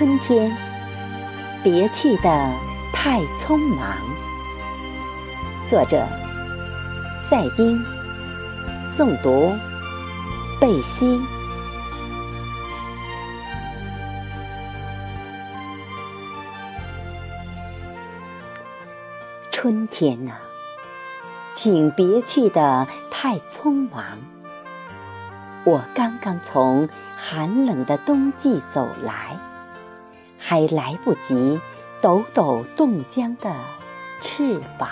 春天，别去的太匆忙。作者：赛丁，诵读：贝西。春天啊，请别去的太匆忙。我刚刚从寒冷的冬季走来，还来不及抖抖冻僵的翅膀。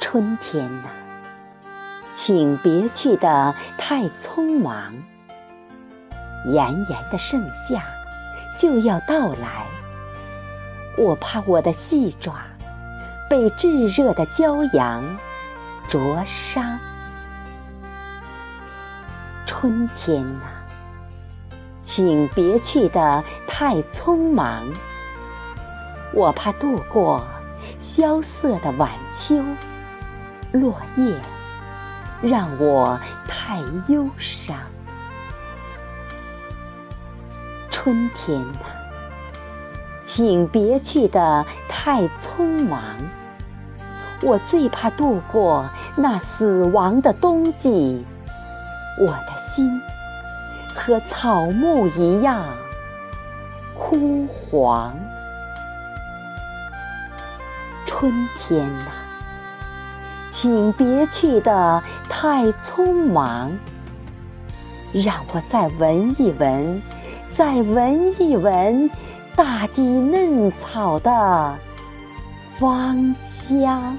春天啊，请别去的太匆忙。炎炎的盛夏就要到来，我怕我的细爪被炙热的骄阳灼伤。春天啊，请别去的太匆忙。我怕度过萧瑟的晚秋，落叶让我太忧伤。春天啊，请别去的太匆忙。我最怕度过那死亡的冬季，我的心和草木一样枯黄。春天啊，请别去的太匆忙。让我再闻一闻，再闻一闻大地嫩草的芳香。